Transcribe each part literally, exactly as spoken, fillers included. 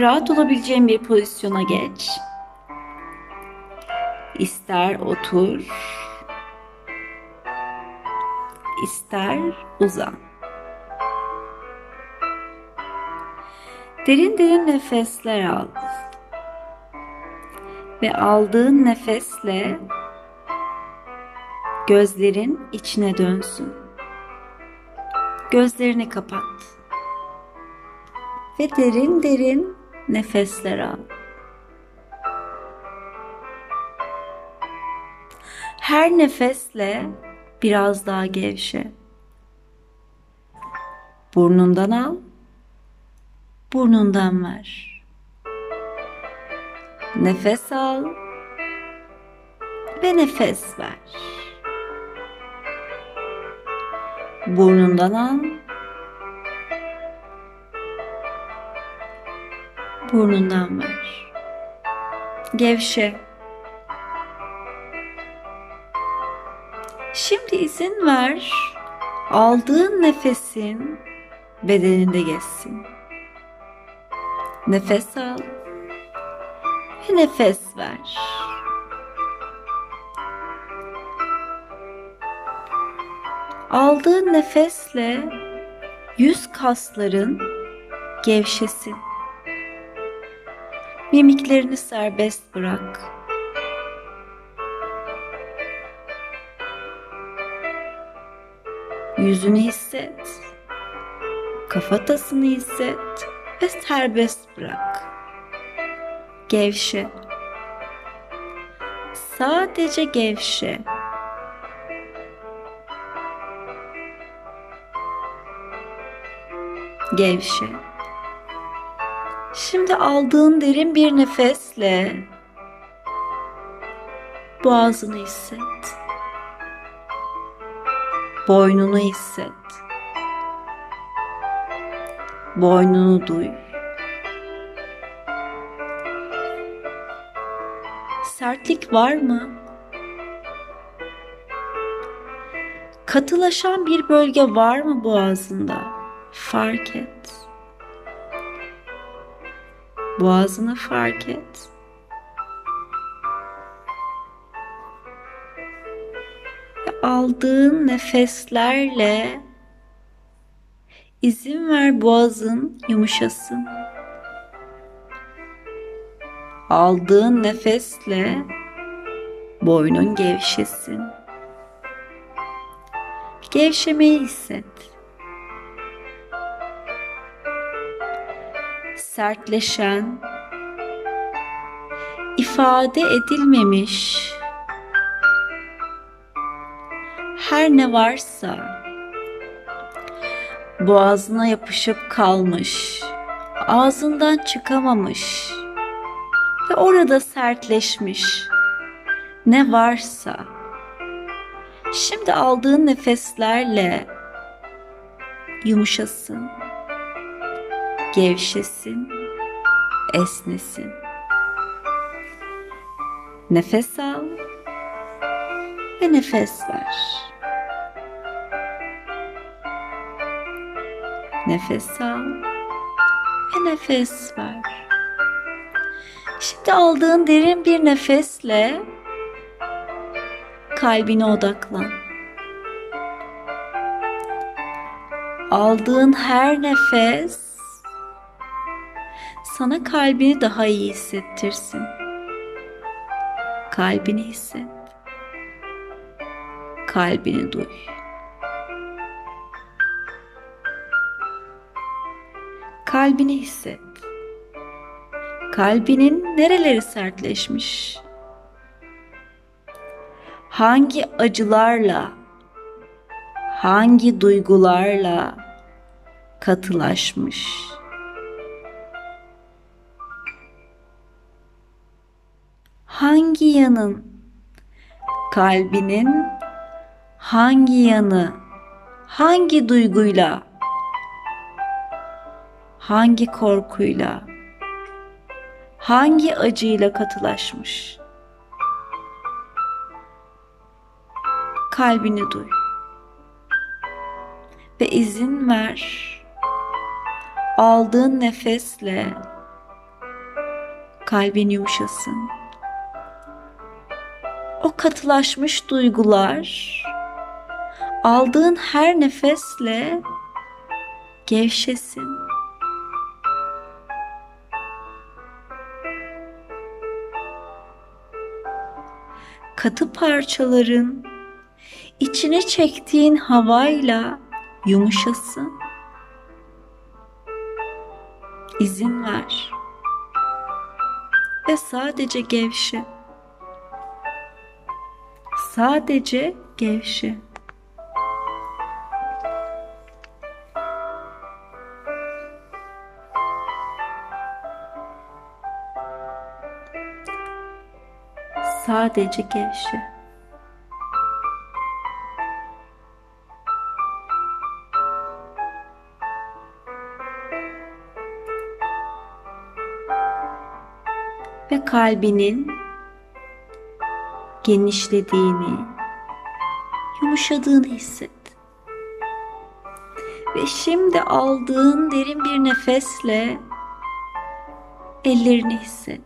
Rahat olabileceğin bir pozisyona geç. İster otur, ister uzan. Derin derin nefesler al. Ve aldığın nefesle gözlerin içine dönsün. Gözlerini kapat. Ve derin derin nefesler al. Her nefesle biraz daha gevşe. Burnundan al. Burnundan ver. Nefes al ve nefes ver. Burnundan al. Burnundan ver. Gevşe. Şimdi izin ver, aldığın nefesin bedeninde geçsin. Nefes al. Nefes ver. Aldığın nefesle yüz kasların gevşesin. Mimiklerini serbest bırak. Yüzünü hisset. Kafatasını hisset ve serbest bırak. Gevşe. Sadece gevşe. Gevşe. Şimdi aldığın derin bir nefesle boğazını hisset. Boynunu hisset. Boynunu duy. Sertlik var mı? Katılaşan bir bölge var mı boğazında? Fark et. Boğazını fark et. Ve aldığın nefeslerle izin ver boğazın yumuşasın. Aldığın nefesle boynun gevşesin. Gevşemeyi hisset. Sertleşen, ifade edilmemiş her ne varsa, boğazına yapışıp kalmış, ağzından çıkamamış ve orada sertleşmiş ne varsa şimdi aldığın nefeslerle yumuşasın, gevşesin, esnesin. Nefes al ve nefes ver. Nefes al ve nefes ver. Şimdi aldığın derin bir nefesle kalbine odaklan. Aldığın her nefes sana kalbini daha iyi hissettirsin. Kalbini hisset. Kalbini duy. Kalbini hisset. Kalbinin nereleri sertleşmiş? Hangi acılarla, hangi duygularla katılaşmış? Hangi yanın, kalbinin hangi yanı, hangi duyguyla, hangi korkuyla, hangi acıyla katılaşmış? Kalbini duy. Ve izin ver. Aldığın nefesle kalbin yumuşasın. O katılaşmış duygular aldığın her nefesle gevşesin. Katı parçaların içine çektiğin havayla yumuşasın. İzin ver ve sadece gevşe. Sadece gevşe. Sadece gevşe. Ve kalbinin genişlediğini, yumuşadığını hisset. Ve şimdi aldığın derin bir nefesle ellerini hisset.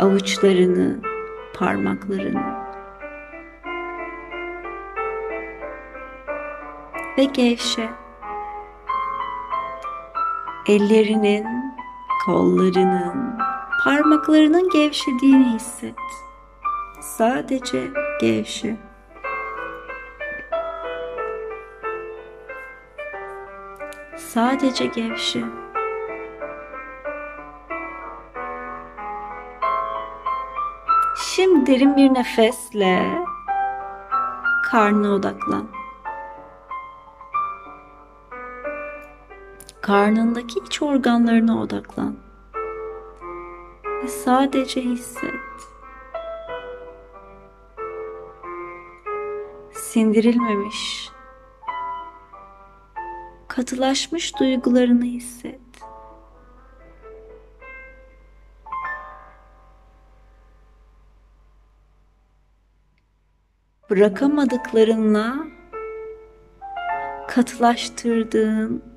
Avuçlarını, parmaklarını ve gevşe. Ellerinin, kollarının, parmaklarının gevşediğini hisset. Sadece gevşe. Sadece gevşe. Şimdi derin bir nefesle karnına odaklan. Karnındaki iç organlarına odaklan. Ve sadece hisset. Sindirilmemiş, katılaşmış duygularını hisset. Bırakamadıklarınla katılaştırdığın,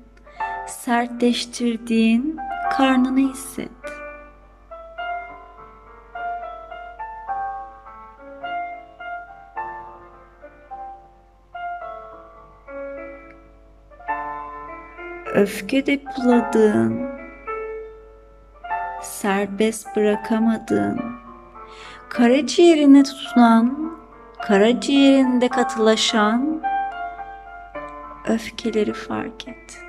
sertleştirdiğin karnını hisset. Öfke depoladığın, serbest bırakamadığın, karaciğerine tutunan, karaciğerinde katılaşan öfkeleri fark et.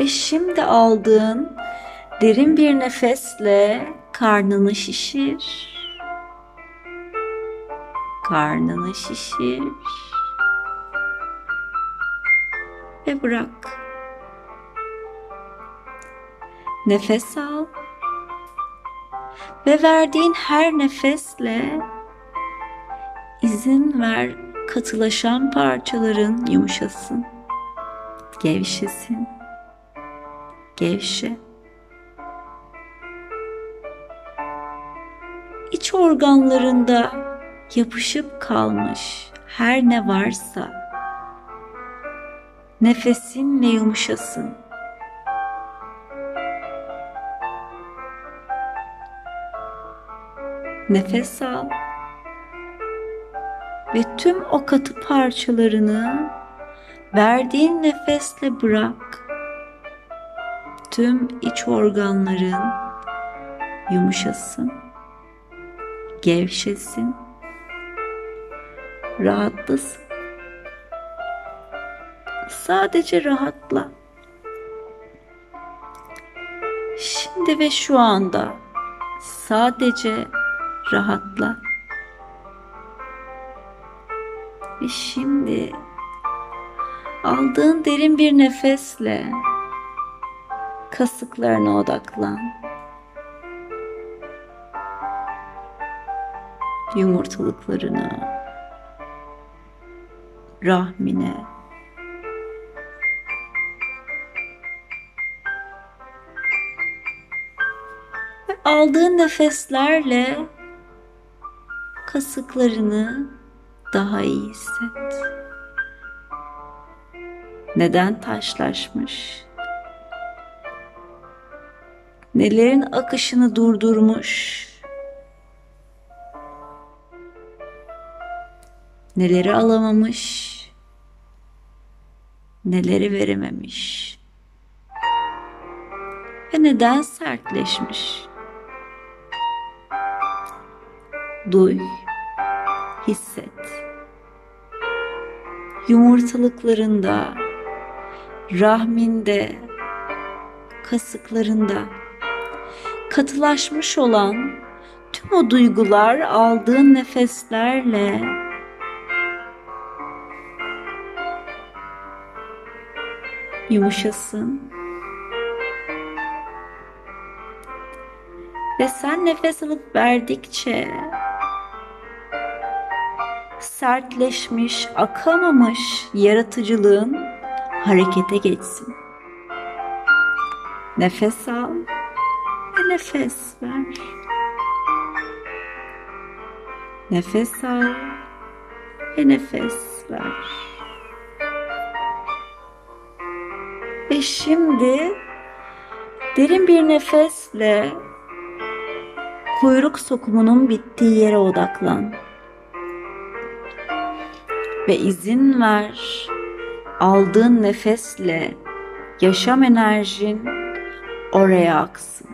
Ve şimdi aldığın derin bir nefesle karnını şişir. Karnını şişir. Ve bırak. Nefes al. Ve verdiğin her nefesle izin ver katılaşan parçaların yumuşasın, gevşesin, gevşe. İç organlarında yapışıp kalmış her ne varsa nefesinle yumuşasın. Nefes al ve tüm o katı parçalarını verdiğin nefesle bırak. Tüm iç organların yumuşasın, gevşesin, rahatlasın. Sadece rahatla. Şimdi ve şu anda sadece rahatla. Ve şimdi aldığın derin bir nefesle kasıklarına odaklan. Yumurtalıklarına, rahmine, ve aldığın nefeslerle kasıklarını daha iyi hisset. neden taşlaşmış? Nelerin akışını durdurmuş? Neleri alamamış? Neleri verememiş? Ve neden sertleşmiş? Duy, hisset. Yumurtalıklarında, rahminde, kasıklarında katılaşmış olan tüm o duygular aldığın nefeslerle yumuşasın. Ve sen nefes alıp verdikçe sertleşmiş, akamamış yaratıcılığın harekete geçsin. Nefes al ve nefes ver. Nefes al ve nefes ver. Ve şimdi derin bir nefesle kuyruk sokumunun bittiği yere odaklan. Ve izin ver, aldığın nefesle yaşam enerjin oraya aksın.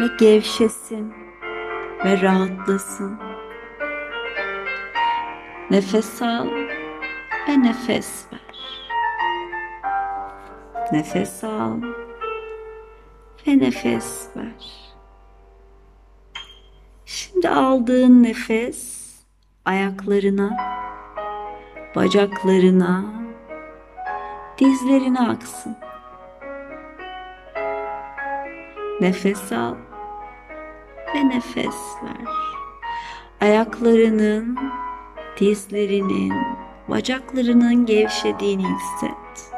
Ve gevşesin ve rahatlasın. Nefes al ve nefes ver. Nefes al ve nefes ver. Şimdi aldığın nefes ayaklarına, bacaklarına, dizlerine aksın. Nefes al ve nefes ver. Ayaklarının, dizlerinin, bacaklarının gevşediğini hisset.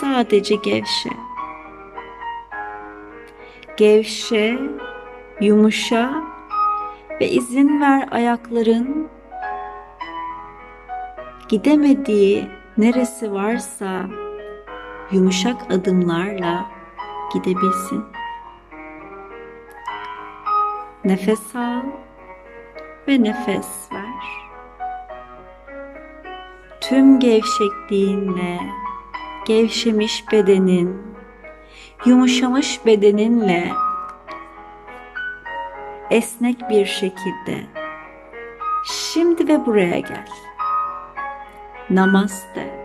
Sadece gevşe. Gevşe, yumuşa ve izin ver ayakların gidemediği neresi varsa yumuşak adımlarla gidebilsin. Nefes al ve nefes ver. Tüm gevşekliğinle, gevşemiş bedenin, yumuşamış bedeninle esnek bir şekilde şimdi ve buraya gel. Namaste.